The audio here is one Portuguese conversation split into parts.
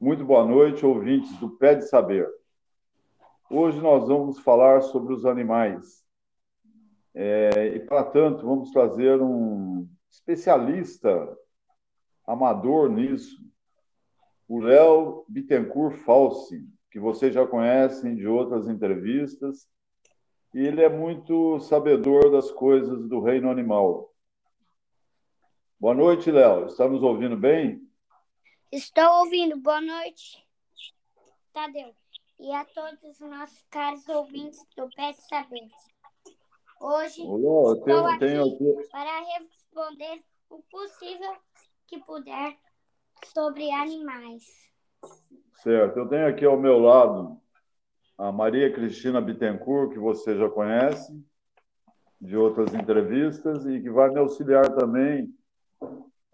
Muito boa noite, ouvintes do Pé de Saber. Hoje nós vamos falar sobre os animais. E, para tanto, vamos trazer um especialista amador nisso, o Léo Bittencourt Falci, que vocês já conhecem de outras entrevistas, e ele é muito sabedor das coisas do reino animal. Boa noite, Léo. Está nos ouvindo bem? Estou ouvindo. Boa noite, Tadeu. E a todos os nossos caros ouvintes do Pé de Saber. Hoje estou aqui para responder o possível que puder sobre animais. Certo. Eu tenho aqui ao meu lado a Maria Cristina Bittencourt, que você já conhece, de outras entrevistas, e que vai me auxiliar também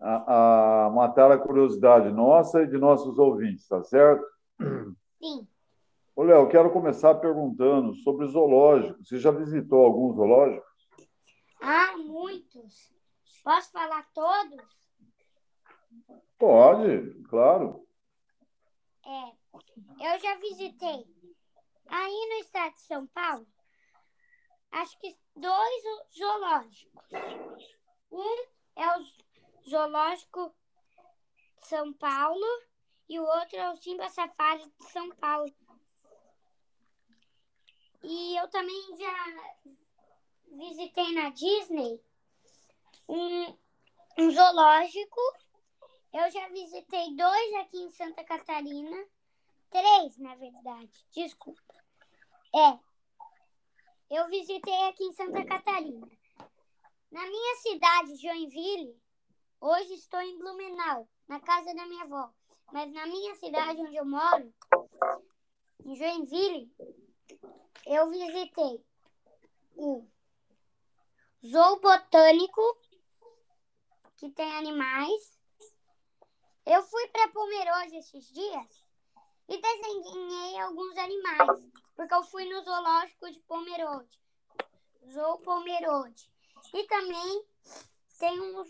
a matar a curiosidade nossa e de nossos ouvintes, tá certo? Sim. Ô, Léo, quero começar perguntando sobre zoológicos. Você já visitou alguns zoológicos? Ah, muitos. Posso falar todos? Pode, claro. Eu já visitei aí no estado de São Paulo, acho que 2 zoológicos. Um é o Zoológico São Paulo e o outro é o Simba Safari de São Paulo. E eu também já visitei na Disney um zoológico. Eu já visitei 2 aqui em Santa Catarina. 3, na verdade. Desculpa. Eu visitei aqui em Santa Catarina. Na minha cidade, Joinville, hoje estou em Blumenau, na casa da minha avó. Mas na minha cidade onde eu moro, em Joinville, eu visitei o Zoo Botânico, que tem animais. Eu fui para Pomerode esses dias e desenhei alguns animais, porque eu fui no zoológico de Pomerode, Zoo Pomerode. E também tem um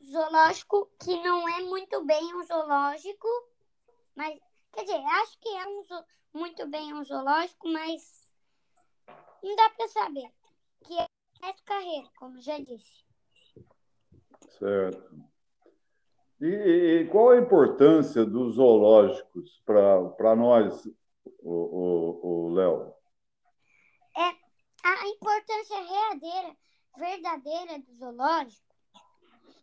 zoológico que não é muito bem um zoológico, mas, quer dizer, acho que é muito bem um zoológico, mas não dá para saber, que é Beto Carrero, como já disse. Certo. E qual a importância dos zoológicos para nós, o Léo? A importância verdadeira do zoológico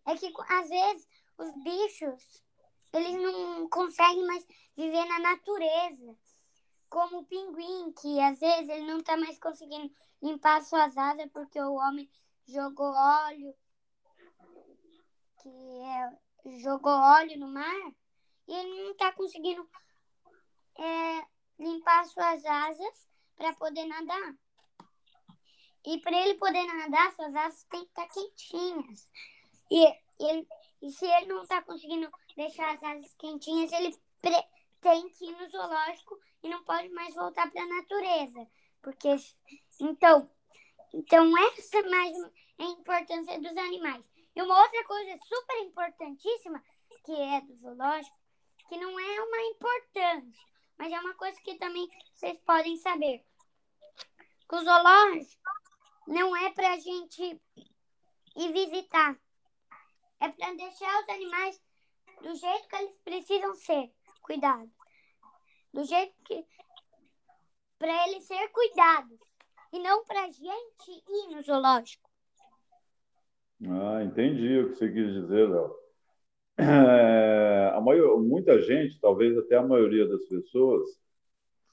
é que, às vezes, os bichos eles não conseguem mais viver na natureza, como o pinguim, que, às vezes, ele não está mais conseguindo limpar suas asas porque o homem jogou óleo no mar e ele não está conseguindo limpar suas asas para poder nadar. E para ele poder nadar, suas asas têm que estar quentinhas. E se ele não está conseguindo deixar as asas quentinhas, ele tem que ir no zoológico e não pode mais voltar para a natureza. Porque, então, essa mais é a importância dos animais. E uma outra coisa super importantíssima, que é do zoológico, que não é uma importância, mas é uma coisa que também vocês podem saber. O zoológico não é para a gente ir visitar. É para deixar os animais do jeito que eles precisam ser cuidados. Do jeito que... para eles serem cuidados. E não para a gente ir no zoológico. Ah, entendi o que você quis dizer, Léo. Muita gente, talvez até a maioria das pessoas,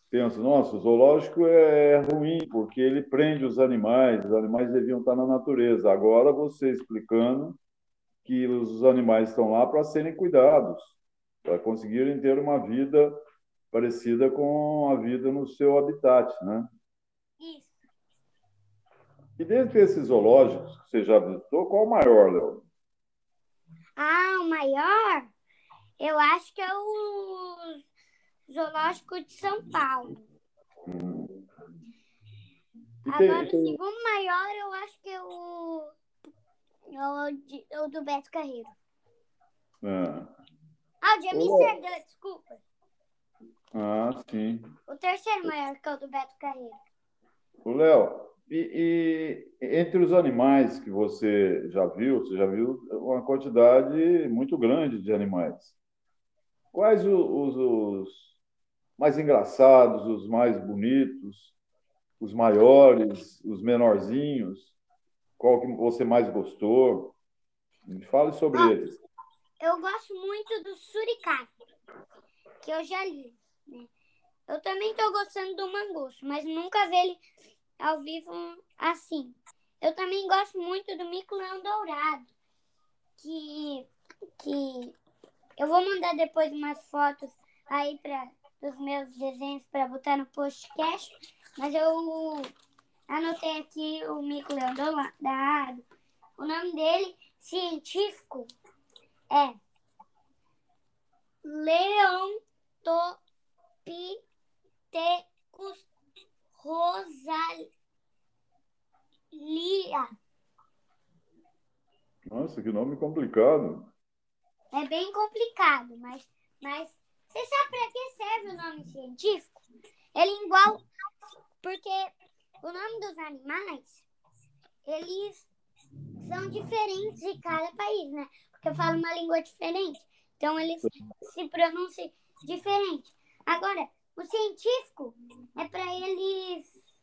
pensa, nossa, o zoológico é ruim, porque ele prende os animais deviam estar na natureza. Agora você explicando que os animais estão lá para serem cuidados, para conseguirem ter uma vida parecida com a vida no seu habitat, né? Isso. E dentre esses zoológicos que você já visitou, qual o maior, Léo? Ah, o maior? Eu acho que é o Zoológico de São Paulo. Agora, o segundo maior, eu acho que é o do Beto Carreiro. Ah, o de Amsterdã, desculpa. Ah, sim. O terceiro maior que é o do Beto Carreiro. Ô, Léo, e entre os animais que você já viu uma quantidade muito grande de animais. Quais os mais engraçados, os mais bonitos, os maiores, os menorzinhos? Qual que você mais gostou? Me fale sobre eles. Eu gosto muito do suricato, que eu já li. Eu também estou gostando do mangusto, mas nunca vi ele ao vivo assim. Eu também gosto muito do mico-leão dourado, que eu vou mandar depois umas fotos aí dos meus desenhos para botar no podcast, mas eu anotei aqui o mico-leão dourado. O nome dele científico é Leontopithecus Rosalia. Nossa, que nome complicado. É bem complicado, mas você sabe para que serve o nome científico? Ele é igual, porque o nome dos animais, eles são diferentes de cada país, né? Porque falam uma língua diferente, então eles se pronunciam diferente. Agora, o científico é para eles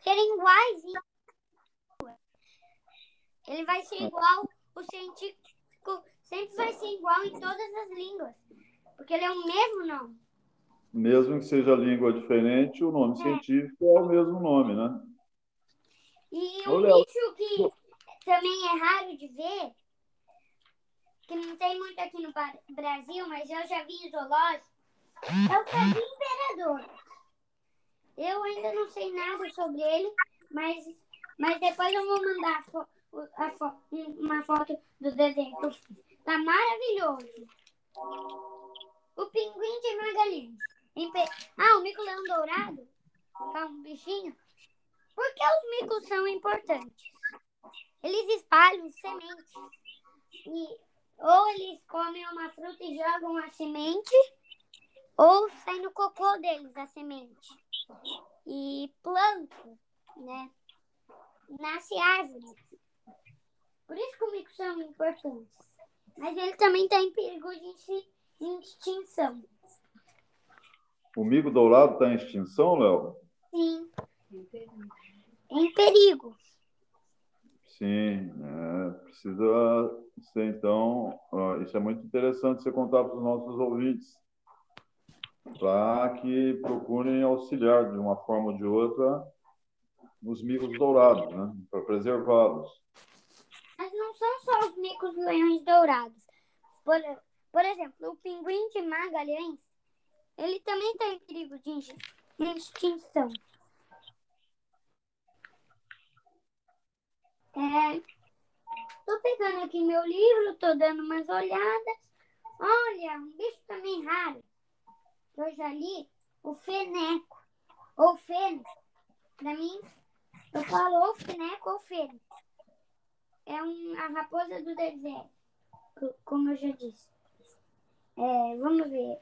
serem iguais. Ele vai ser igual, o científico sempre vai ser igual em todas as línguas, porque ele é o mesmo nome. Mesmo que seja língua diferente, o nome científico é o mesmo nome, né? E um bicho que também é raro de ver, que não tem muito aqui no Brasil, mas eu já vi em zoológico, é o Sabi Imperador. Eu ainda não sei nada sobre ele, mas depois eu vou mandar uma foto do desenho. Tá maravilhoso. O pinguim de Magalhães. O mico-leão dourado, que é um bichinho. Por que os micos são importantes? Eles espalham sementes ou eles comem uma fruta e jogam a semente, ou sai no cocô deles a semente. E plantam, né? Nasce árvores. Por isso que os micos são importantes. Mas ele também está em perigo de extinção. O mico dourado está em extinção, Léo? Sim. Em perigo. Sim, precisa ser, então... isso é muito interessante você contar para os nossos ouvintes, para que procurem auxiliar, de uma forma ou de outra, os micos dourados, né? Para preservá-los. Mas não são só os micos-leões dourados. Por exemplo, o pinguim de Magalhães, ele também está em perigo de extinção. Tô pegando aqui meu livro, tô dando umas olhadas. Olha, um bicho também raro. Eu já li o feneco, ou fênix. Pra mim, eu falo ou feneco ou fênix. É a raposa do deserto, como eu já disse. Vamos ver.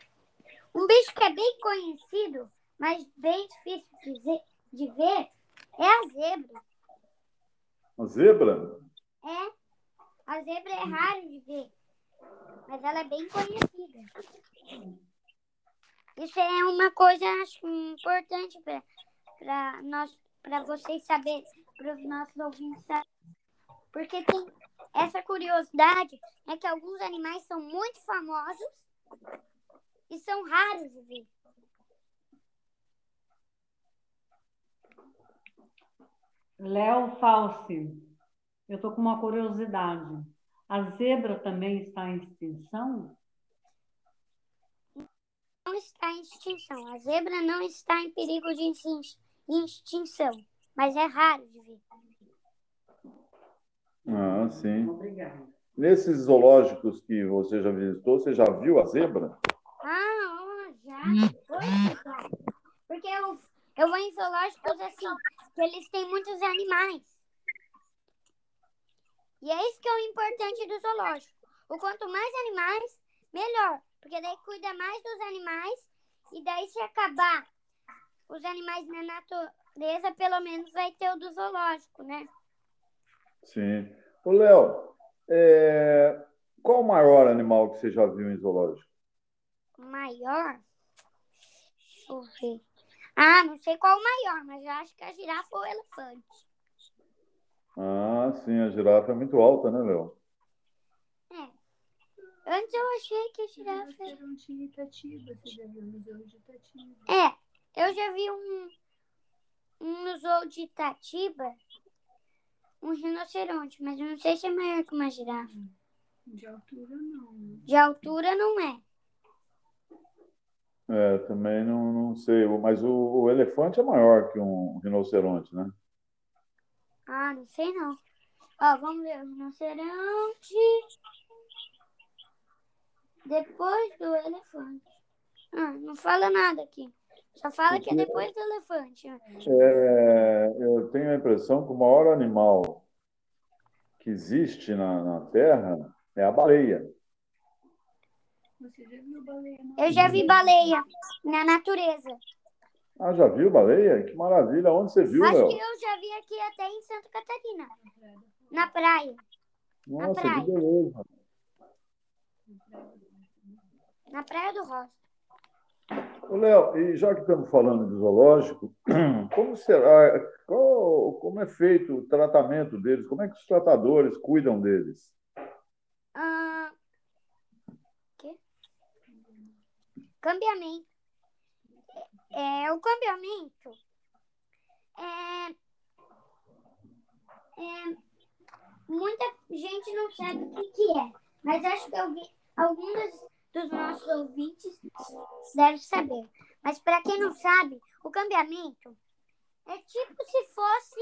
Um bicho que é bem conhecido, mas bem difícil de ver, é a zebra. A zebra? A zebra é raro de ver, mas ela é bem conhecida. Isso é uma coisa, acho, importante para vocês saberem, para os nossos ouvintes saberem. Porque tem essa curiosidade, é que alguns animais são muito famosos e são raros de ver. Léo Falci, eu estou com uma curiosidade. A zebra também está em extinção? Não está em extinção. A zebra não está em perigo de extinção, mas é raro de ver. Ah, sim. Obrigada. Nesses zoológicos que você já visitou, você já viu a zebra? Já. Porque eu vou em zoológicos assim... Eles têm muitos animais. E é isso que é o importante do zoológico. O quanto mais animais, melhor. Porque daí cuida mais dos animais. E daí, se acabar os animais na natureza, pelo menos vai ter o do zoológico, né? Sim. Ô, Léo, qual o maior animal que você já viu em zoológico? O maior? Deixa eu ver. Ah, não sei qual o maior, mas eu acho que a girafa ou o elefante. Ah, sim, a girafa é muito alta, né, Léo? É. Antes eu achei que a girafa... Você não tinha Itatiba, você já viu no zoo de Itatiba. É, eu já vi um zoo de Itatiba, um rinoceronte, mas eu não sei se é maior que uma girafa. De altura, não. De altura, não é. É, também não sei, mas o elefante é maior que um rinoceronte, né? Ah, não sei não. Ó, vamos ver o rinoceronte. Depois do elefante. Ah, não fala nada aqui. Só fala que é depois do elefante. Eu tenho a impressão que o maior animal que existe na Terra é a baleia. Você já viu baleia? Eu já vi baleia na natureza. Ah, já viu baleia? Que maravilha! Onde você viu, Léo? Acho que eu já vi aqui até em Santa Catarina, na praia. Nossa, na praia. Que beleza! Na Praia do Rosa. Ô, Léo, e já que estamos falando de zoológico, como é feito o tratamento deles? Como é que os tratadores cuidam deles? Cambiamento. O cambiamento muita gente não sabe o que é, mas acho que alguns dos nossos ouvintes devem saber. Mas para quem não sabe, o cambiamento é tipo se fosse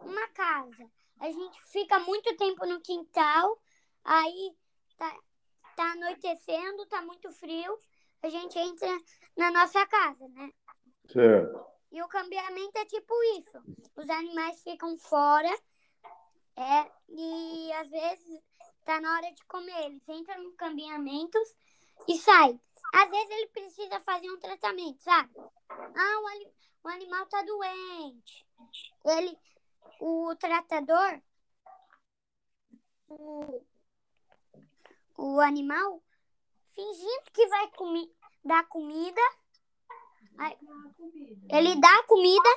uma casa. A gente fica muito tempo no quintal, aí tá anoitecendo, tá muito frio. A gente entra na nossa casa, né? Certo. E o cambiamento é tipo isso. Os animais ficam fora e, às vezes, tá na hora de comer. Eles entram no cambiamento e saem. Às vezes, ele precisa fazer um tratamento, sabe? Ah, o animal tá doente. O tratador, o animal... fingindo que vai dar comida. Ele dá a comida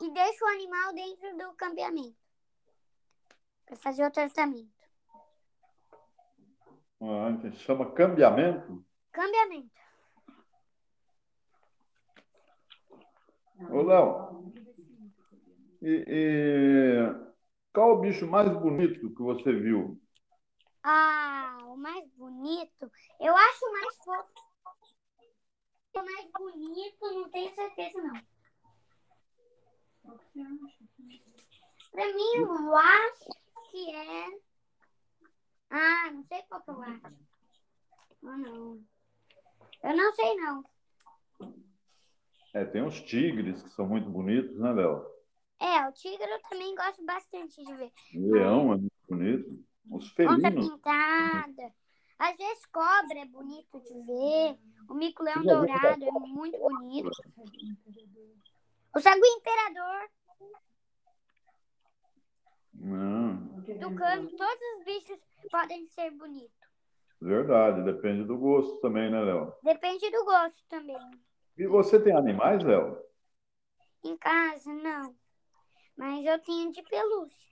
e deixa o animal dentro do cambiamento para fazer o tratamento. Chama cambiamento? Cambiamento. Ô, Léo, qual o bicho mais bonito que você viu? Ah, o mais bonito. Eu acho o mais fofo. O mais bonito, não tenho certeza, não. Pra mim, eu acho que é... Ah, não sei qual que eu acho. Ou não. Eu não sei, não. Tem uns tigres que são muito bonitos, né, Léo? O tigre eu também gosto bastante de ver. Leão é muito bonito. Os felinos. Onça pintada. Às vezes cobra é bonito de ver. O mico-leão dourado é muito bonito. O sagui imperador. Tucano, todos os bichos podem ser bonitos. Verdade, depende do gosto também, né, Léo? Depende do gosto também. E você tem animais, Léo? Em casa, não. Mas eu tenho de pelúcia.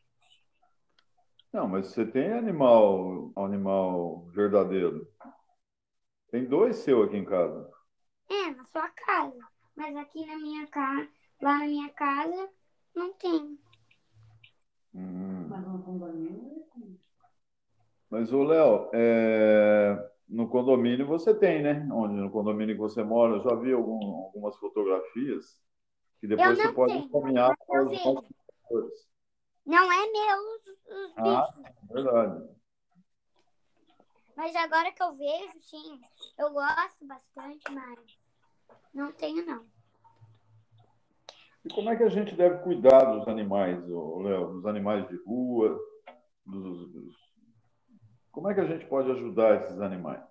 Não, mas você tem animal verdadeiro. Tem dois seus aqui em casa. Na sua casa. Mas aqui na minha casa, lá na minha casa, não tem. Mas, ô, Léo, no condomínio você tem, né? No condomínio que você mora, eu já vi algumas fotografias que depois você pode encaminhar para os fotógrafos. Não é meu os bichos. É verdade. Mas agora que eu vejo, sim, eu gosto bastante, mas não tenho, não. E como é que a gente deve cuidar dos animais, Léo? Dos animais de rua, dos Como é que a gente pode ajudar esses animais?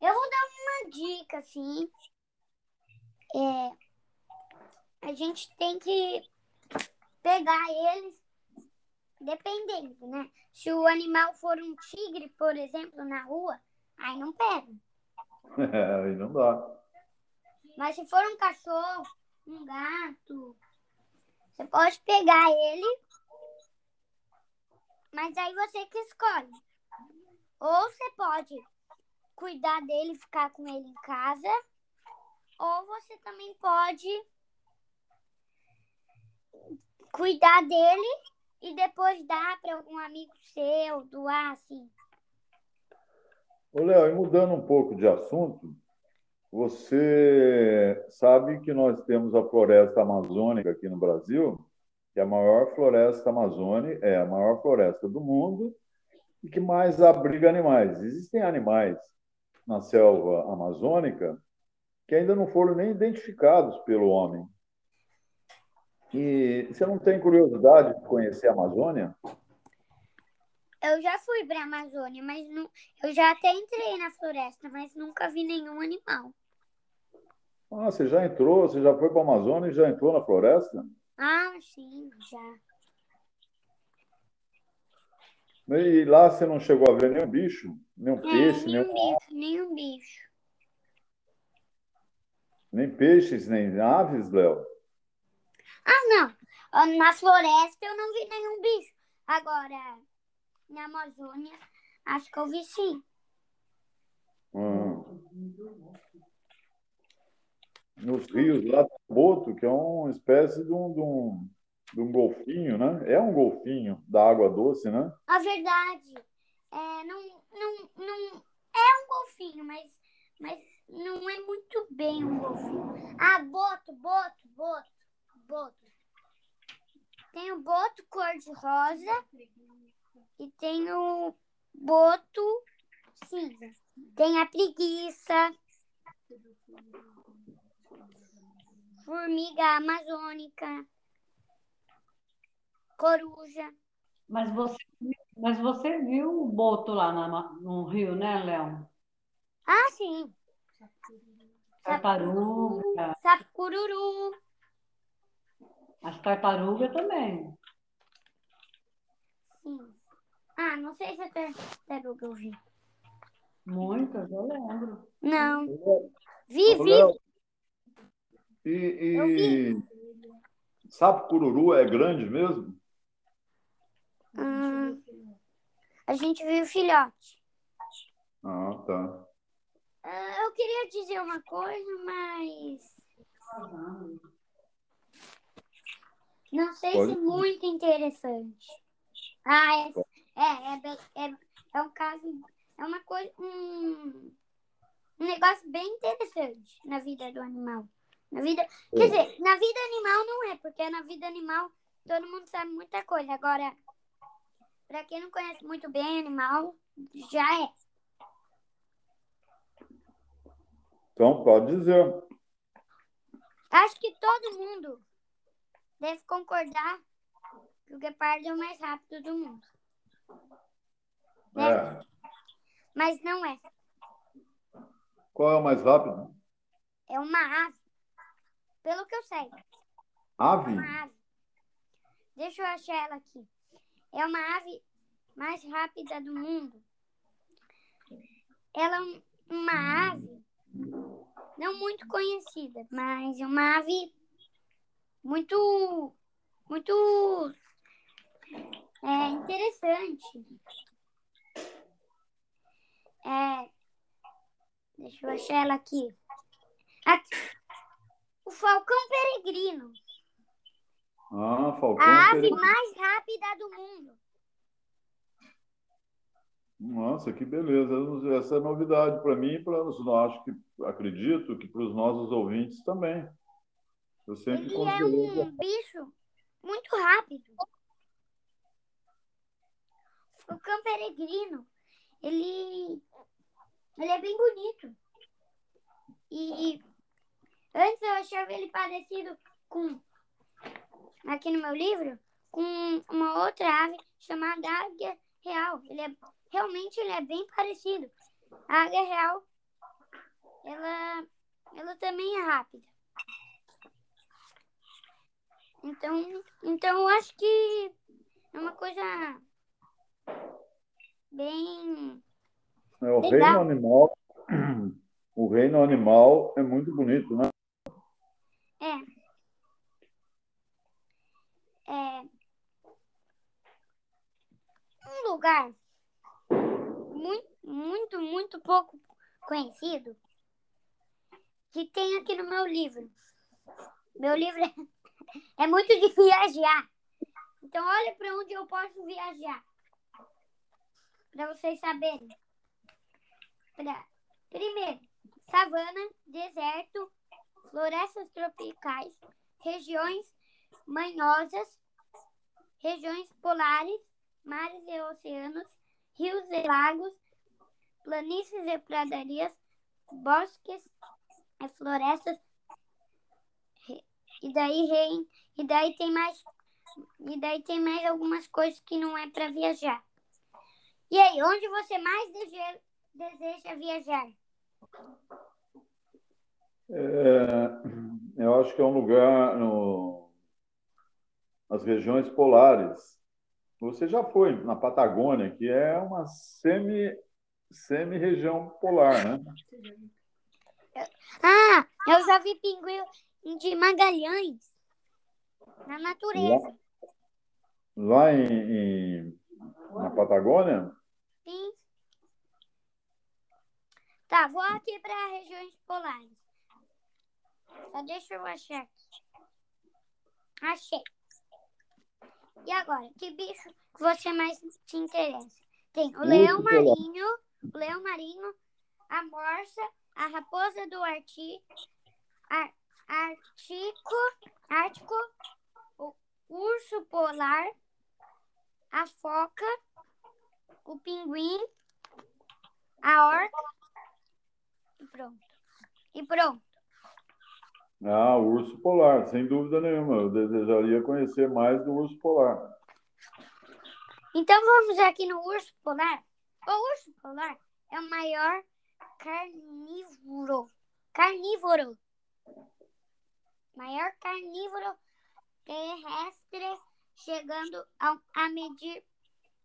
Eu vou dar uma dica, assim. A gente tem que pegar eles dependendo, né? Se o animal for um tigre, por exemplo, na rua, aí não pega. Aí não dá. Mas se for um cachorro, um gato, você pode pegar ele, mas aí você que escolhe. Ou você pode cuidar dele, ficar com ele em casa, ou você também pode cuidar dele e depois dar para algum amigo seu, doar, assim. Ô, Léo, e mudando um pouco de assunto, você sabe que nós temos a floresta amazônica aqui no Brasil, que a maior floresta amazônica é a maior floresta do mundo e que mais abriga animais. Existem animais na selva amazônica que ainda não foram nem identificados pelo homem. E você não tem curiosidade de conhecer a Amazônia? Eu já fui para a Amazônia, mas não, eu já até entrei na floresta, mas nunca vi nenhum animal. Ah, você já entrou? Você já foi para a Amazônia e já entrou na floresta? Ah, sim, já. E lá você não chegou a ver nenhum bicho? Nenhum peixe? Nenhum bicho. Nem peixes, nem aves, Léo? Ah, não. Na floresta eu não vi nenhum bicho. Agora, na Amazônia, acho que eu vi sim. Nos rios lá tem o boto, que é uma espécie de um golfinho, né? É um golfinho da água doce, né? A verdade. Não é um golfinho, mas não é muito bem um golfinho. Ah, boto. Tem o boto cor-de-rosa e tem o boto cinza. Tem a preguiça, formiga amazônica, coruja. Mas você viu o boto lá no rio, né, Léo? Ah, sim. Tartaruga. Sapo-cururu. As tartarugas também. Sim. Ah, não sei se a tartaruga eu vi. Muitas, eu lembro. Não. Vi. E sapo-cururu é grande mesmo? A gente viu o filhote. Ah, tá. Eu queria dizer uma coisa, mas... Não sei se muito interessante. Ah, é um caso, é uma coisa, um negócio bem interessante na vida do animal. Na vida, quer dizer, na vida animal não é, porque na vida animal todo mundo sabe muita coisa. Agora, para quem não conhece muito bem animal, já é. Então, pode dizer. Acho que todo mundo deve concordar que o guepardo é o mais rápido do mundo. É. Mas não é. Qual é o mais rápido? É uma ave. Pelo que eu sei. Ave? É uma ave. Deixa eu achar ela aqui. É uma ave mais rápida do mundo. Ela é uma ave não muito conhecida, mas é uma ave muito interessante. Deixa eu achar ela aqui. O falcão peregrino. Ah, falcão peregrino. A ave mais rápida do mundo. Nossa, que beleza. Essa é novidade para mim e acredito que para os nossos ouvintes também. Ele é um bicho muito rápido. O falcão peregrino, ele é bem bonito. E antes eu achava ele parecido com, aqui no meu livro, com uma outra ave chamada águia real. Ele é bem parecido. A águia real, ela também é rápida. Então eu acho que é uma coisa bem... O reino animal é muito bonito, né? É. Um lugar muito pouco conhecido que tem aqui no meu livro. Meu livro é muito de viajar. Então, olha para onde eu posso viajar. Para vocês saberem. Primeiro, savana, deserto, florestas tropicais, regiões manhosas, regiões polares, mares e oceanos, rios e lagos, planícies e pradarias, bosques e florestas. E daí tem mais algumas coisas que não é para viajar. E aí, onde você mais deseja viajar? Eu acho que é um lugar nas regiões polares. Você já foi na Patagônia, que é uma semi-região polar, né? Ah, eu já vi pinguim de Magalhães na natureza. Lá na Patagônia? Sim. Tá, vou aqui para regiões polares. Só deixa eu achar aqui. Achei. E agora, que bicho que você mais te interessa? Tem o leão marinho, a morsa, a raposa do Ártico, o urso polar, a foca, o pinguim, a orca. E pronto. Ah, o urso polar, sem dúvida nenhuma. Eu desejaria conhecer mais do urso polar. Então vamos aqui no urso polar. O urso polar é o maior carnívoro. Maior carnívoro terrestre, chegando a medir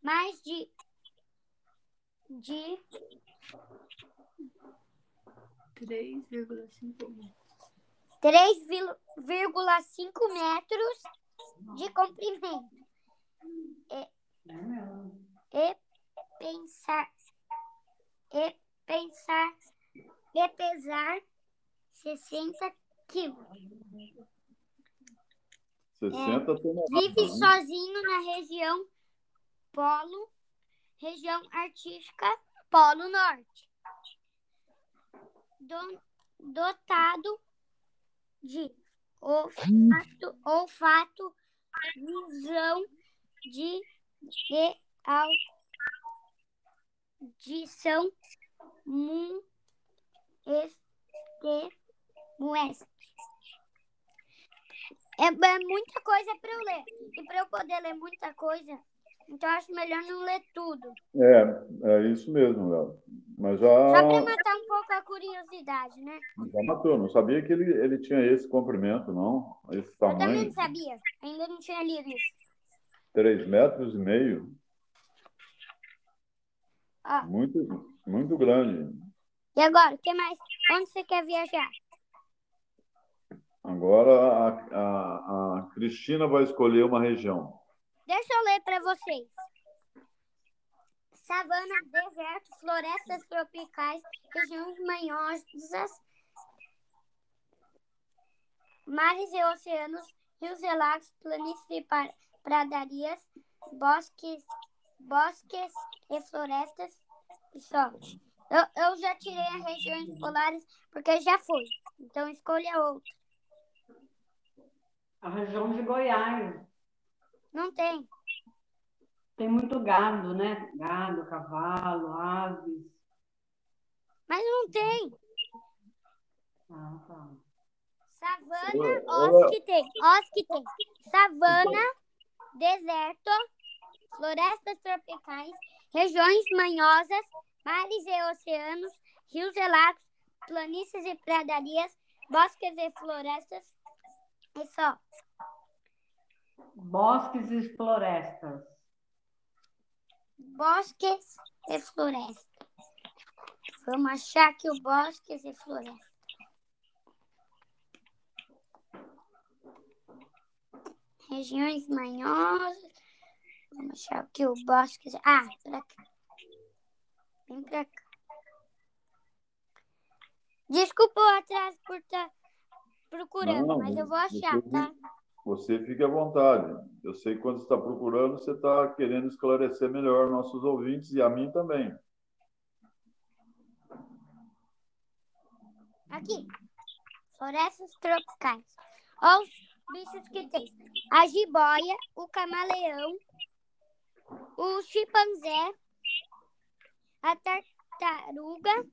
mais de 3,5 metros de comprimento. E pesar 60 quilos. 60 toneladas. Vive sozinho na região polo, região artística Polo Norte. Dotado de olfato, visão, audição, é muita coisa para eu ler. E para eu poder ler muita coisa, então acho melhor não ler tudo. É isso mesmo, Léo. Mas já... Só para matar um pouco a curiosidade, né? Já matou, não sabia que ele tinha esse comprimento, não, esse tamanho. Eu também não sabia, ainda não tinha lido isso. 3,5 metros. Ó. Muito grande. E agora, o que mais? Onde você quer viajar? Agora a Cristina vai escolher uma região. Deixa eu ler para vocês. Savana, deserto, florestas tropicais, regiões manhosas, mares e oceanos, rios e lagos, planícies e pradarias, bosques e florestas. E só. Eu já tirei as regiões polares porque já fui. Então escolha outra. A região de Goiás. Não tem. Tem muito gado, né? Gado, cavalo, aves. Mas não tem. Ah, tá. Savana, os que tem. Savana, deserto, florestas tropicais, regiões manhosas, mares e oceanos, rios e lagos, planícies e pradarias, bosques e florestas e só. Bosques e florestas. Bosques e florestas. Vamos achar que o bosques e florestas. Regiões manhosas. Vamos achar que o bosques... Ah, pra cá. Vem pra cá. Desculpa o atraso por estar procurando, não, mas eu vou achar, tá? Você fique à vontade. Eu sei que quando você está procurando, você está querendo esclarecer melhor nossos ouvintes e a mim também. Aqui. Florestas tropicais. Olha os bichos que tem. A jiboia, o camaleão, o chimpanzé, a tartaruga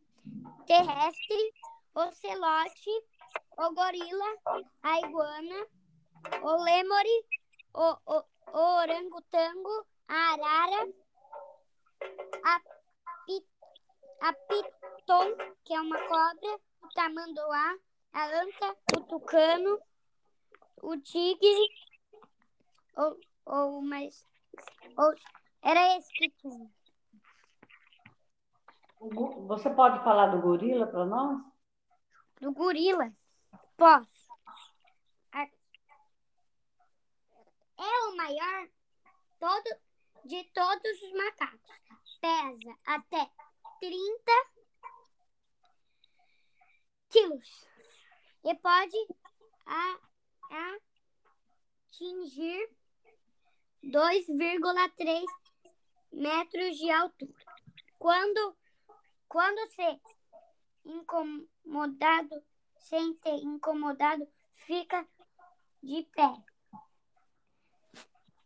terrestre, o celote, o gorila, a iguana, o lêmure, o orangotango, a arara, a piton, que é uma cobra, o tamanduá, a anta, o tucano, o tigre, era esse que tinha. Você pode falar do gorila para nós? Do gorila? Posso. É o maior de todos os macacos. Pesa até 30 quilos. E pode atingir 2,3 metros de altura. Quando sem ter incomodado, fica de pé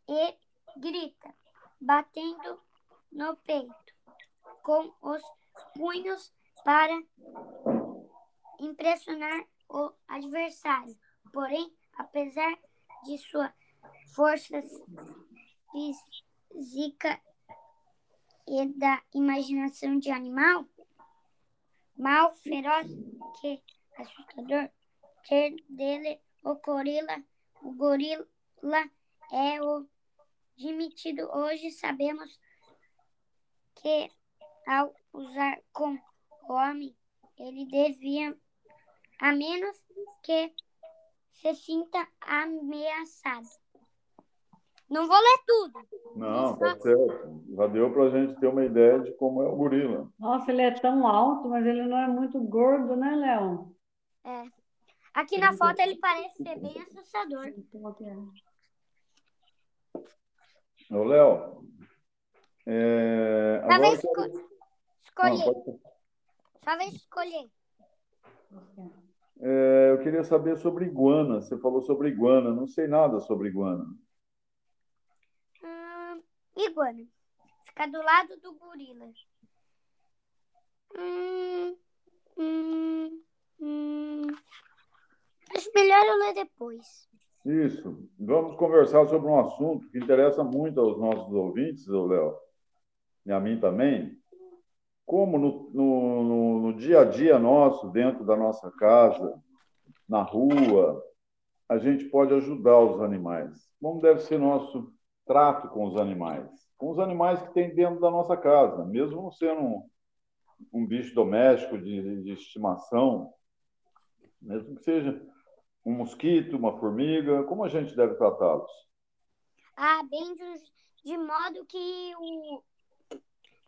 e grita, batendo no peito com os punhos para impressionar o adversário. Porém, apesar de sua força física e da imaginação de animal, mal, feroz, que assustador, ter dele o gorila é o demitido. Hoje sabemos que ao usar com o homem, ele devia, a menos que se sinta ameaçado. Não vou ler tudo. Não, tá certo. Já deu para a gente ter uma ideia de como é o gorila. Nossa, ele é tão alto, mas ele não é muito gordo, né, Léo? É. Aqui na foto ele parece ser bem assustador. Ô, Léo. Talvez escolher. Talvez escolher. Eu queria saber sobre iguana. Você falou sobre iguana. Não sei nada sobre iguana. Iguana. Fica do lado do gorila. Acho melhor eu ler depois. Isso. Vamos conversar sobre um assunto que interessa muito aos nossos ouvintes, Léo, e a mim também. Como no dia a dia nosso, dentro da nossa casa, na rua, a gente pode ajudar os animais. Como deve ser nosso trato com os animais que tem dentro da nossa casa, mesmo não sendo um bicho doméstico de estimação, mesmo que seja um mosquito, uma formiga, como a gente deve tratá-los? Bem de modo que o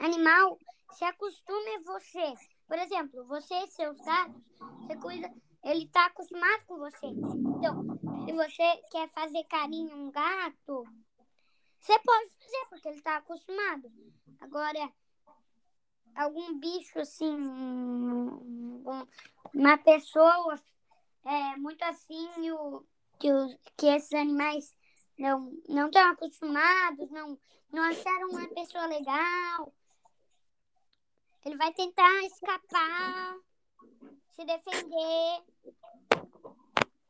animal se acostume a você. Por exemplo, você e seus gatos, você cuida, ele está acostumado com você. Então, se você quer fazer carinho a um gato, você pode fazer, porque ele está acostumado. Agora, algum bicho, assim, uma pessoa muito assim, que esses animais não estão acostumados, não acharam uma pessoa legal, ele vai tentar escapar, se defender.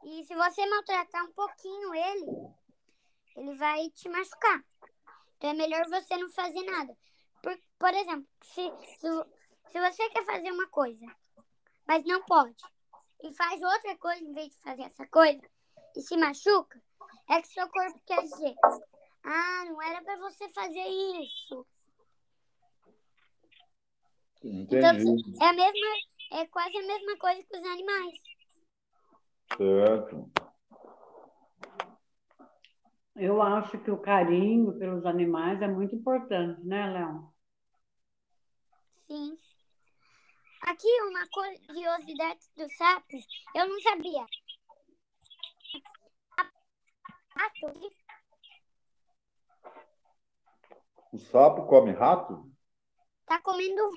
E se você maltratar um pouquinho ele, ele vai te machucar. Então é melhor você não fazer nada. Por exemplo, se você quer fazer uma coisa, mas não pode, e faz outra coisa em vez de fazer essa coisa, e se machuca, é que seu corpo quer dizer, ah, não era pra você fazer isso. Entendi. Então, é quase a mesma coisa que os animais. Certo. Eu acho que o carinho pelos animais é muito importante, né, Léo? Sim. Aqui, uma curiosidade do sapo, eu não sabia. Rato. O sapo come rato? Tá comendo.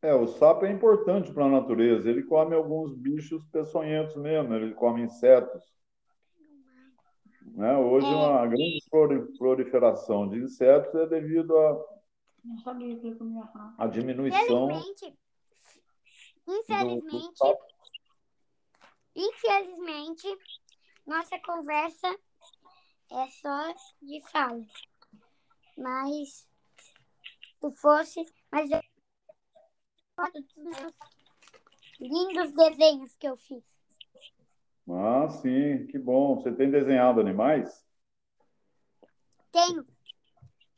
É, o sapo é importante para a natureza. Ele come alguns bichos peçonhentos mesmo, ele come insetos. Né? Hoje, uma grande proliferação de insetos é devido à diminuição. Infelizmente, nossa conversa é só de fala. Mas, se fosse... Mas eu foto dos meus lindos desenhos que eu fiz. Ah, sim, que bom. Você tem desenhado animais? Tenho.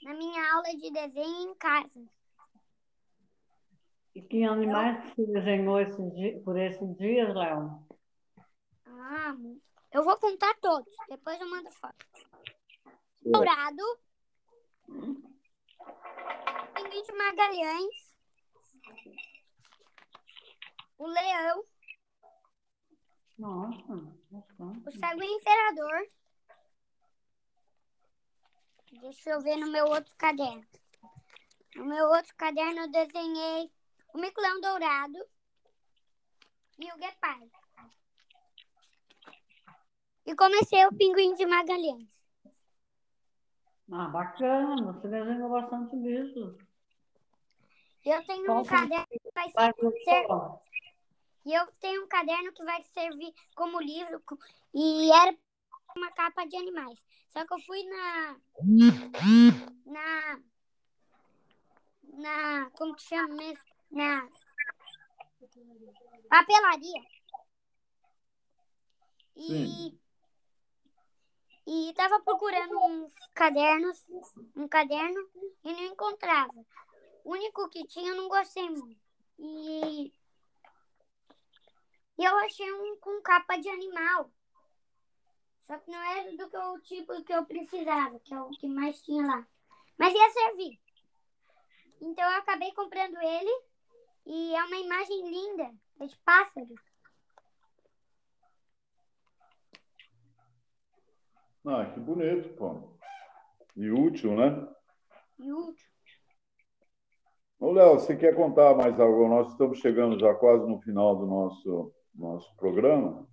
Na minha aula de desenho em casa. E que animais você desenhou por esses dias, Léo? Ah, eu vou contar todos. Depois eu mando foto. Dourado. Pinguim de Magalhães. O leão. Nossa, o saguí imperador. Deixa eu ver no meu outro caderno. No meu outro caderno eu desenhei o mico-leão dourado e o guepardo. E comecei o pinguim de Magalhães. Ah, bacana. Você desenhou bastante disso. Eu tenho um caderno que vai ser... E eu tenho um caderno que vai servir como livro e era uma capa de animais. Só que eu fui na como que chama mesmo? Na papelaria. E tava procurando uns cadernos, um caderno, e não encontrava. O único que tinha eu não gostei muito. E eu achei um com capa de animal. Só que não era do que o tipo que eu precisava, que é o que mais tinha lá. Mas ia servir. Então eu acabei comprando ele. E é uma imagem linda. É de pássaro. Ah, que bonito, pô. E útil, né? E útil. Ô, Léo, você quer contar mais algo? Nós estamos chegando já quase no final do nosso programa.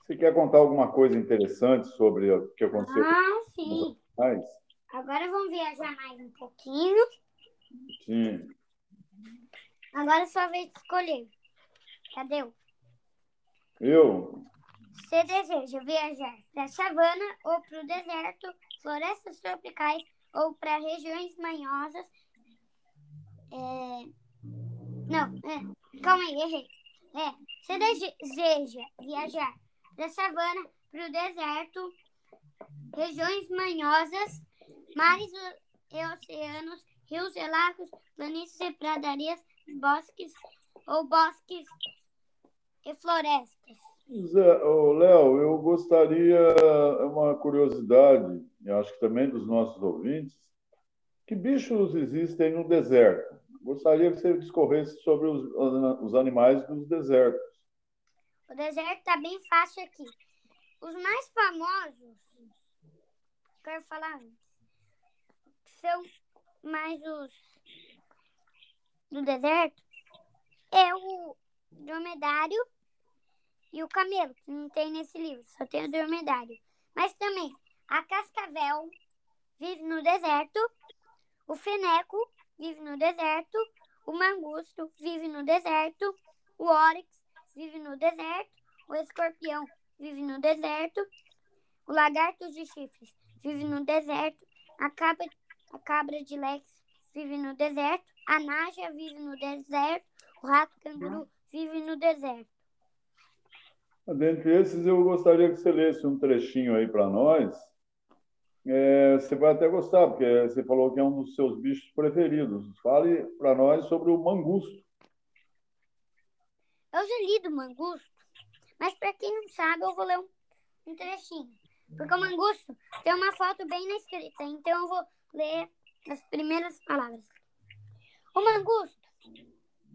Você quer contar alguma coisa interessante sobre o que aconteceu? Ah, sim. Agora vamos viajar mais um pouquinho. Sim. Agora é sua vez de escolher. Cadê eu? Eu? Você deseja viajar para a savana ou para o deserto, florestas tropicais ou para regiões manhosas? Calma aí, errei. Você deseja viajar da savana para o deserto, regiões manhosas, mares e oceanos, rios e lagos, planícies e pradarias, bosques ou bosques e florestas? Léo, eu gostaria, uma curiosidade, eu acho que também dos nossos ouvintes, que bichos existem no deserto? Gostaria que você discorresse sobre os animais dos desertos. O deserto está bem fácil aqui. Os mais famosos, quero falar antes, são mais os do deserto, é o dromedário e o camelo, que não tem nesse livro, só tem o dromedário. Mas também a cascavel vive no deserto, o feneco vive no deserto, o mangusto vive no deserto, o óryx vive no deserto, o escorpião vive no deserto. O lagarto de chifres vive no deserto. A cabra de leques vive no deserto. A naja vive no deserto. O rato canguru vive no deserto. Dentre esses, eu gostaria que você lesse um trechinho aí para nós. Você vai até gostar, porque você falou que é um dos seus bichos preferidos. Fale para nós sobre o mangusto. Eu já li do mangusto, mas para quem não sabe, eu vou ler um trechinho. Porque o mangusto tem uma foto bem na escrita, então eu vou ler as primeiras palavras. O mangusto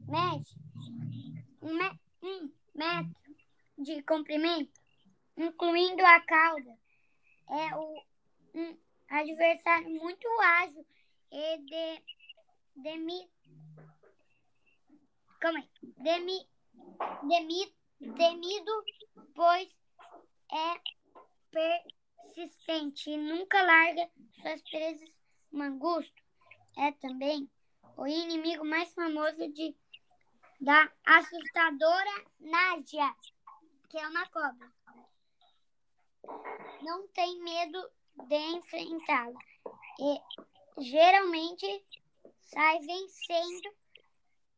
mede 1 metro de comprimento, incluindo a cauda. É um adversário muito ágil e temido, pois é persistente e nunca larga suas presas. O mangusto é também o inimigo mais famoso da assustadora naja, que é uma cobra. Não tem medo de enfrentá-la e geralmente sai vencendo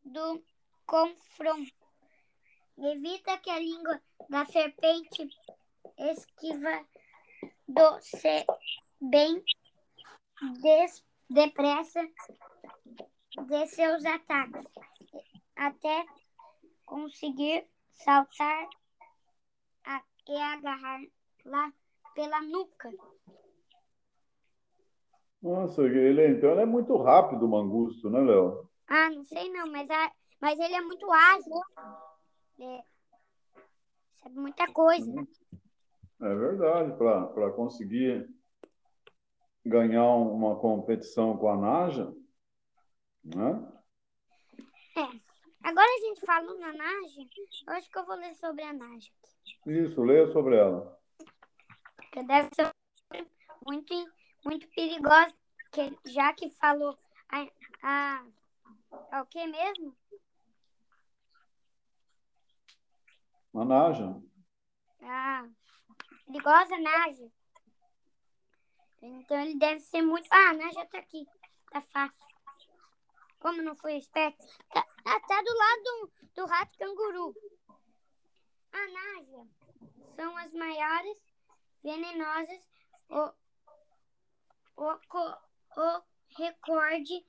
do confronto. Evita que a língua da serpente esquiva do ser bem depressa de seus ataques, até conseguir saltar e agarrar lá pela nuca. Nossa, então ele é muito rápido, o mangusto, né, Léo? Ah, não sei não, mas ele é muito ágil. Sabe muita coisa. É verdade, para conseguir ganhar uma competição com a naja, né? Agora a gente falou na naja, eu acho que eu vou ler sobre a naja. Isso, leia sobre ela. Porque deve ser muito, muito perigosa, já que falou o que mesmo? A naja. Perigosa naja. Então ele deve ser muito... a naja tá aqui. Tá fácil. Como não fui esperto? Tá do lado do rato canguru. A naja são as maiores venenosas. O recorde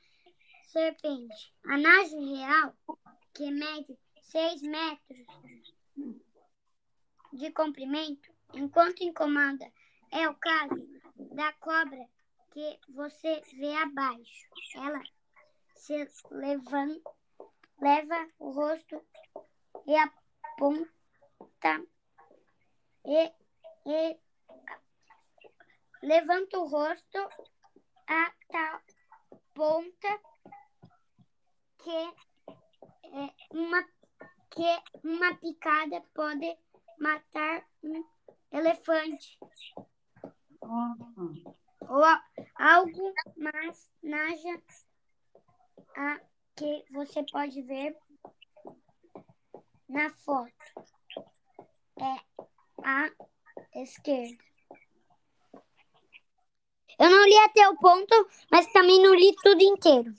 serpente. A naja real, que mede 6 metros de comprimento, enquanto incomanda, é o caso da cobra que você vê abaixo. Ela se leva o rosto e aponta e levanta o rosto a tal ponta que uma picada pode matar um elefante ou algo mais. Naja, a que você pode ver na foto é à esquerda. Eu não li até o ponto, mas também não li tudo inteiro.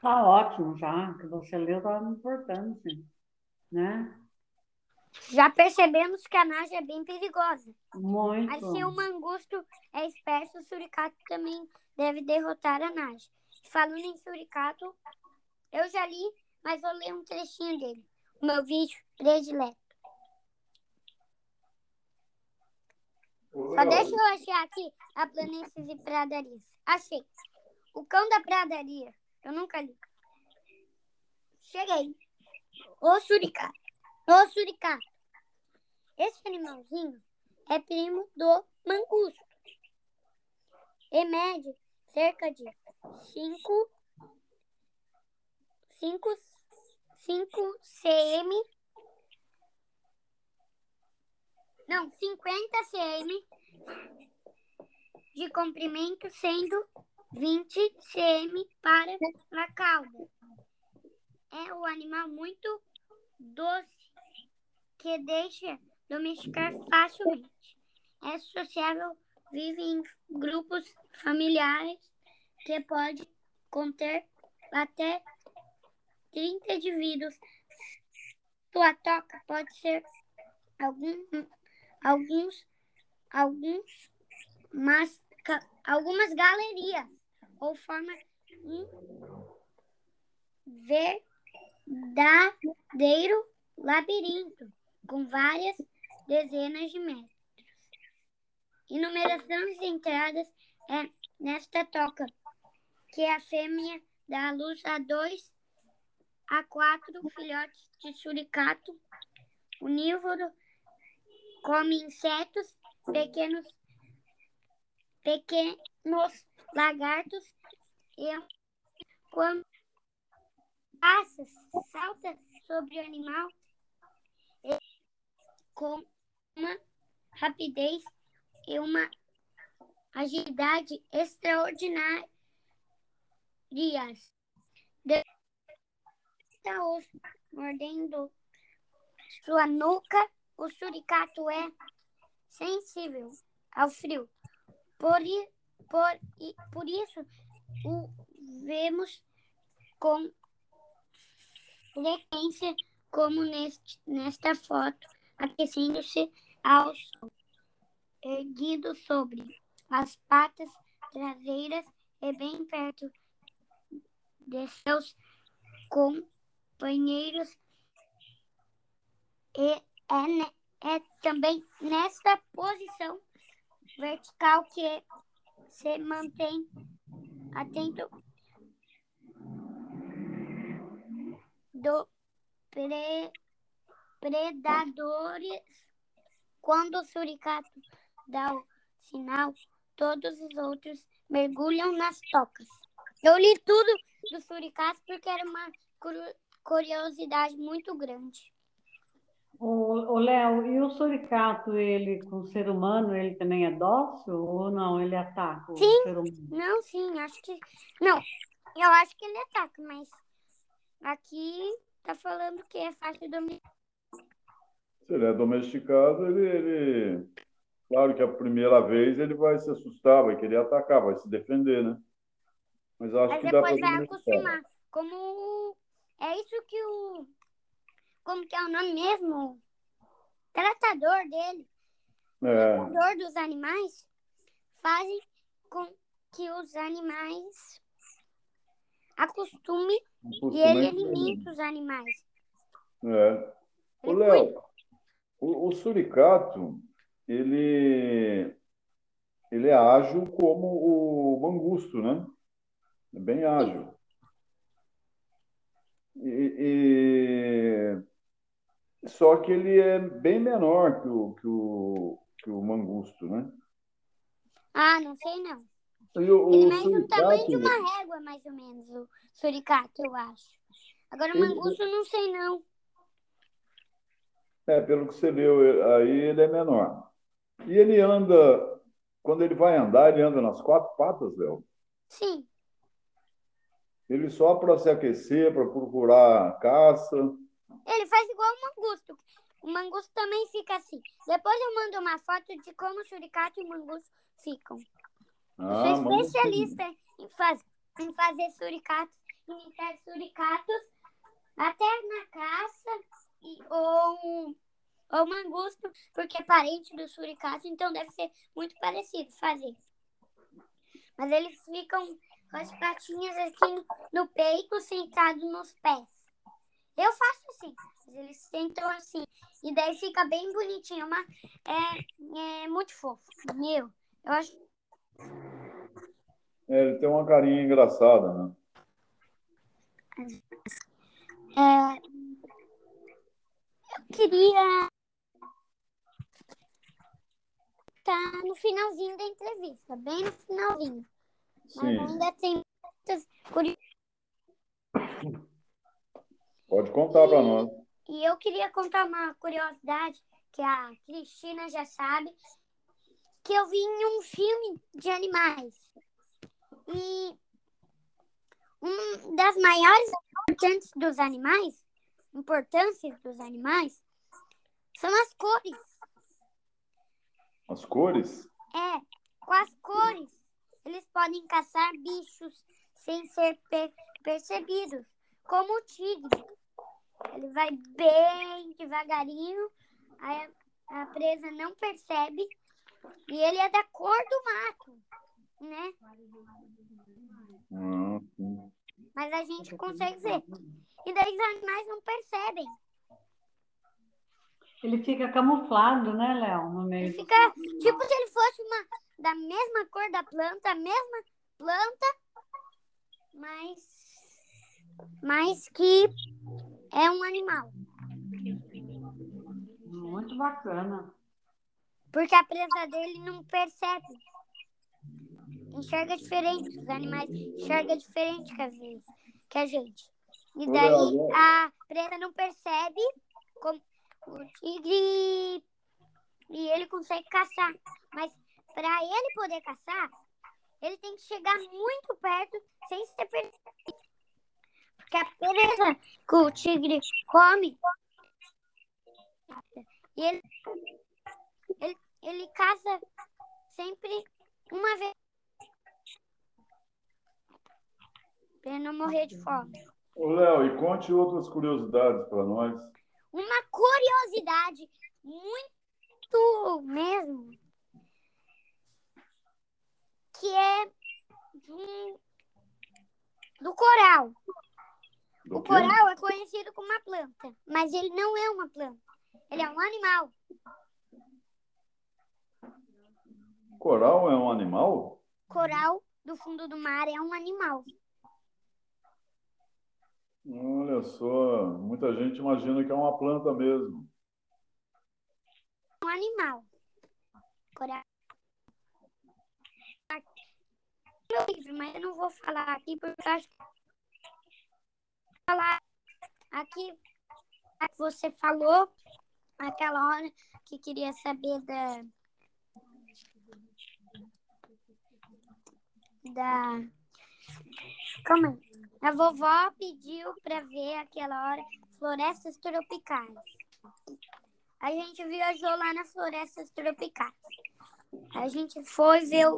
Tá ótimo, já que você leu, tá importante, né? Já percebemos que a naja é bem perigosa. Muito. Assim, o mangusto é esperto, o suricato também deve derrotar a naja. Falando em suricato, eu já li, mas vou ler um trechinho dele. O meu vídeo predileto. Só deixa eu achar aqui a planícies e pradarias. Achei. O cão da pradaria. Eu nunca li. Cheguei. O suricato. Esse animalzinho é primo do mangusto e mede cerca de 50 cm de comprimento, sendo 20 cm para a cauda. É um animal muito doce que deixa domesticar facilmente. É sociável, vive em grupos familiares que pode conter até 30 indivíduos. Sua toca pode ser algumas galerias ou forma um verdadeiro labirinto com várias dezenas de metros. Inumeração de entradas é nesta toca, que a fêmea dá à luz a 2 a 4 filhotes de suricato, onívoro, come insetos, pequenos lagartos e quando passa, salta sobre o animal com uma rapidez e uma agilidade extraordinária. Está osso mordendo sua nuca, o suricato é sensível ao frio. Por isso, o vemos com frequência, como nesta foto, aquecendo-se ao sol, erguido sobre as patas traseiras e bem perto de seus companheiros. E é também nesta posição vertical que se mantém atento do predadores. Quando o suricato dá o sinal, todos os outros mergulham nas tocas. Eu li tudo do suricato porque era uma curiosidade muito grande. Ô, Léo, e o suricato, ele com o ser humano, ele também é dócil ou não? Ele ataca o ser humano? Não, sim, acho que... Não, eu acho que ele ataca, mas aqui tá falando que é fácil de domesticar. Se ele é domesticado, ele... Claro que a primeira vez ele vai se assustar, vai querer atacar, vai se defender, né? Mas acho que dá pra depois vai acostumar. Como... É isso que o... Como que é o nome mesmo? Tratador dele. Tratador dos animais fazem com que os animais acostumem e ele elimina os animais. Ô, Léo, o suricato, ele é ágil como o mangusto, né? É bem ágil. Só que ele é bem menor que o mangusto, né? Ah, não sei não. Ele mais do tamanho de uma régua, mais ou menos, o suricato, eu acho. Agora, o mangusto, não sei não. Pelo que você leu, aí ele é menor. E ele anda, quando ele vai andar, ele anda nas 4 patas, Léo? Sim. Ele só para se aquecer, para procurar caça. Ele faz igual o mangusto. O mangusto também fica assim. Depois eu mando uma foto de como o suricato e o mangusto ficam. Eu sou especialista em fazer suricatos, imitar suricatos, até na caça, ou mangusto, porque é parente do suricato, então deve ser muito parecido fazer. Mas eles ficam com as patinhas aqui no peito, sentados nos pés. Eu faço assim, eles sentam assim, e daí fica bem bonitinho, mas é muito fofo. Meu, eu acho. Ele tem uma carinha engraçada, né? Eu queria tá no finalzinho da entrevista, bem no finalzinho. Sim. Mas ainda tem muitas curiosidades. Pode contar para nós. E eu queria contar uma curiosidade que a Cristina já sabe, que eu vi em um filme de animais. E uma das maiores importâncias dos animais são as cores. As cores? É, com as cores, eles podem caçar bichos sem ser percebidos, como o tigre. Ele vai bem devagarinho, aí a presa não percebe, e ele é da cor do mato, né? Mas a gente consegue ver. E daí os animais não percebem. Ele fica camuflado, né, Léo? No meio. Ele fica tipo se ele fosse uma da mesma cor da planta, a mesma planta, mas que é um animal. Muito bacana. Porque a presa dele não percebe. Enxerga diferente. Os animais enxergam diferente que a gente. E daí a presa não percebe como o tigre, e ele consegue caçar. Mas para ele poder caçar, ele tem que chegar muito perto sem ser percebido. Porque a presa que o tigre come, e ele caça sempre uma vez para não morrer de fome. Ô, Léo, e conte outras curiosidades para nós. Uma curiosidade muito mesmo, que é do coral. O coral é conhecido como uma planta, mas ele não é uma planta, ele é um animal. Coral é um animal? Coral do fundo do mar é um animal. Olha só, muita gente imagina que é uma planta mesmo. Um animal. Coral. Meu livro, mas eu não vou falar aqui porque eu acho que falar aqui você falou aquela hora que queria saber da calma aí. A vovó pediu para ver aquela hora florestas tropicais. A gente viajou lá nas florestas tropicais. A gente foi ver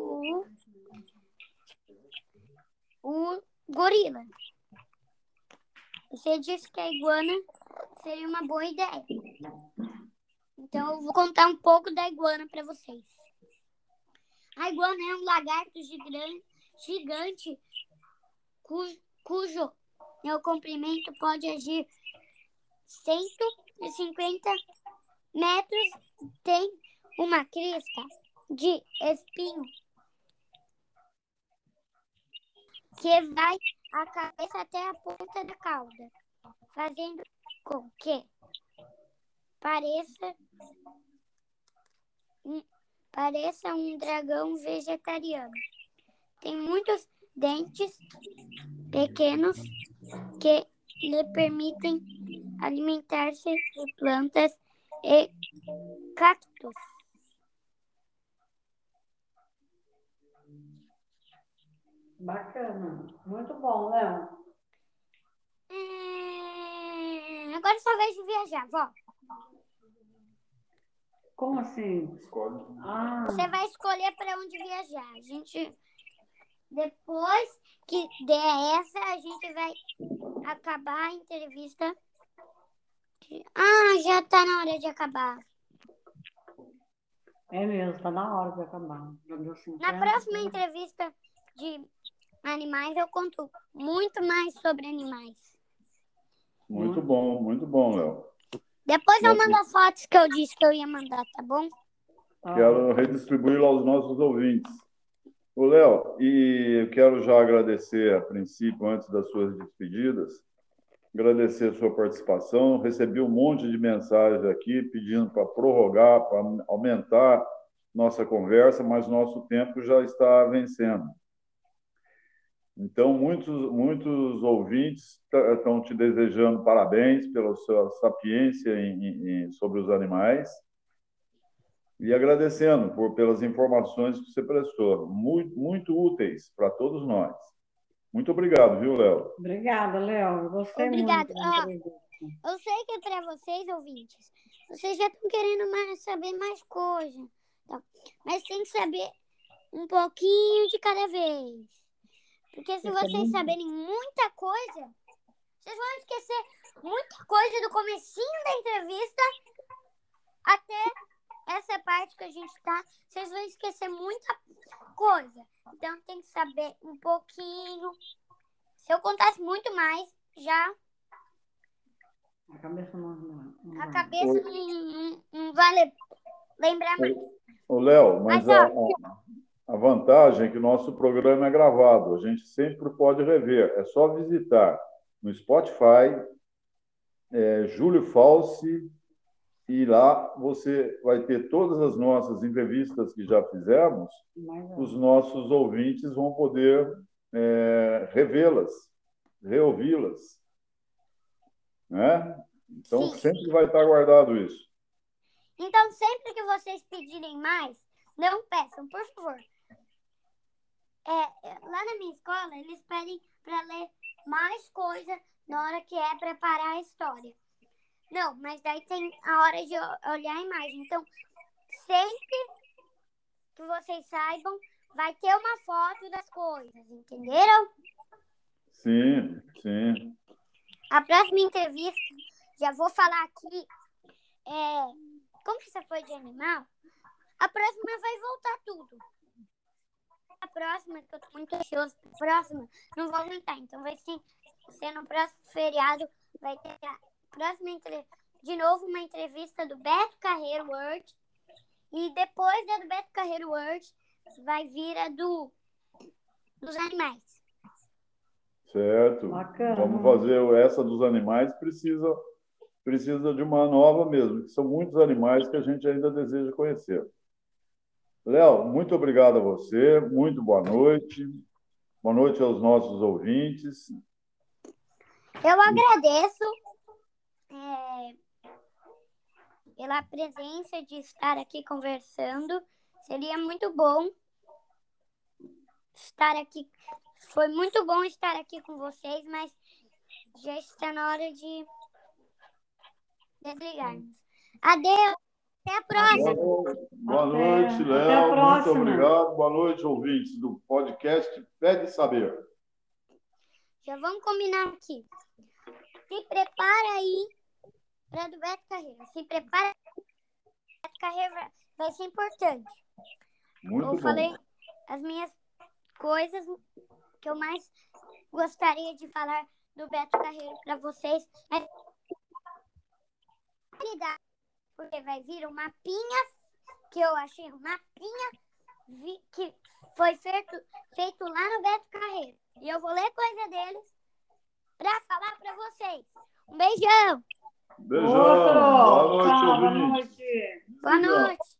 o gorila. Você disse que a iguana seria uma boa ideia. Então eu vou contar um pouco da iguana para vocês. A iguana é um lagarto gigante cujo meu comprimento pode atingir 150 metros, tem uma crista de espinho que vai a cabeça até a ponta da cauda, fazendo com que pareça um dragão vegetariano. Tem muitos dentes pequenos que lhe permitem alimentar-se de plantas e cactos. Bacana. Muito bom, Léo. Agora só vejo viajar, vó. Como assim? Escolhe. Ah. Você vai escolher para onde viajar. A gente... Depois que der essa, a gente vai acabar a entrevista. Ah, já tá na hora de acabar. É mesmo, tá na hora de acabar. Na próxima entrevista de animais, eu conto muito mais sobre animais. Muito bom, Léo. Depois eu mando as fotos que eu disse que eu ia mandar, tá bom? Quero redistribuir aos nossos ouvintes. Ô, Léo, e eu quero já agradecer a princípio, antes das suas despedidas, agradecer a sua participação. Recebi um monte de mensagem aqui pedindo para prorrogar, para aumentar nossa conversa, mas nosso tempo já está vencendo. Então, muitos ouvintes estão te desejando parabéns pela sua sapiência sobre os animais. E agradecendo pelas informações que você prestou, muito úteis para todos nós. Muito obrigado, viu, Léo? Obrigada, Léo. Você obrigado. Muito. Ó, eu sei que para vocês, ouvintes, vocês já estão querendo saber mais coisas. Então, mas tem que saber um pouquinho de cada vez. Porque se vocês saberem muita coisa, vocês vão esquecer muita coisa do comecinho da entrevista até essa parte que a gente tá. Vocês vão esquecer muita coisa. Então, tem que saber um pouquinho. Se eu contasse muito mais, já... A cabeça não vale lembrar mais. Ô, Léo, mas a vantagem é que o nosso programa é gravado. A gente sempre pode rever. É só visitar no Spotify, Júlio Falci, e lá você vai ter todas as nossas entrevistas que já fizemos. Os nossos ouvintes vão poder revê-las, reouvi-las. Né? Então, sim, sempre vai estar guardado isso. Então, sempre que vocês pedirem mais, não peçam, por favor. Lá na minha escola, eles pedem para ler mais coisa na hora que é preparar a história. Não, mas daí tem a hora de olhar a imagem. Então, sempre que vocês saibam, vai ter uma foto das coisas, entenderam? Sim, sim. A próxima entrevista, já vou falar aqui, como que você foi de animal, a próxima vai voltar tudo. A próxima, que eu tô muito ansioso, a próxima não vou aumentar. Então, vai ser no próximo feriado, vai ter a próxima entrevista, de novo, uma entrevista do Beto Carrero World. E depois da do Beto Carrero World, vai vir a dos animais. Certo. Bacana. Vamos fazer essa dos animais, precisa de uma nova mesmo, que são muitos animais que a gente ainda deseja conhecer. Léo, muito obrigado a você, muito boa noite. Boa noite aos nossos ouvintes. Eu agradeço pela presença de estar aqui conversando. Seria muito bom estar aqui. Foi muito bom estar aqui com vocês, mas já está na hora de desligarmos. Adeus, até a próxima. Boa noite, Léo. Muito obrigado. Boa noite, ouvintes do podcast Pé de Saber. Já vamos combinar aqui. Se prepara aí para do Beto Carreiro. Se prepara. Beto Carreiro vai ser importante. Muito bom. Eu falei as minhas coisas que eu mais gostaria de falar do Beto Carreiro para vocês é porque vai vir um mapinha que eu achei, um mapinha que foi feito lá no Beto Carreiro. E eu vou ler coisa deles para falar para vocês. Um beijão! Beijão! Boa noite, ouvintes! Boa noite!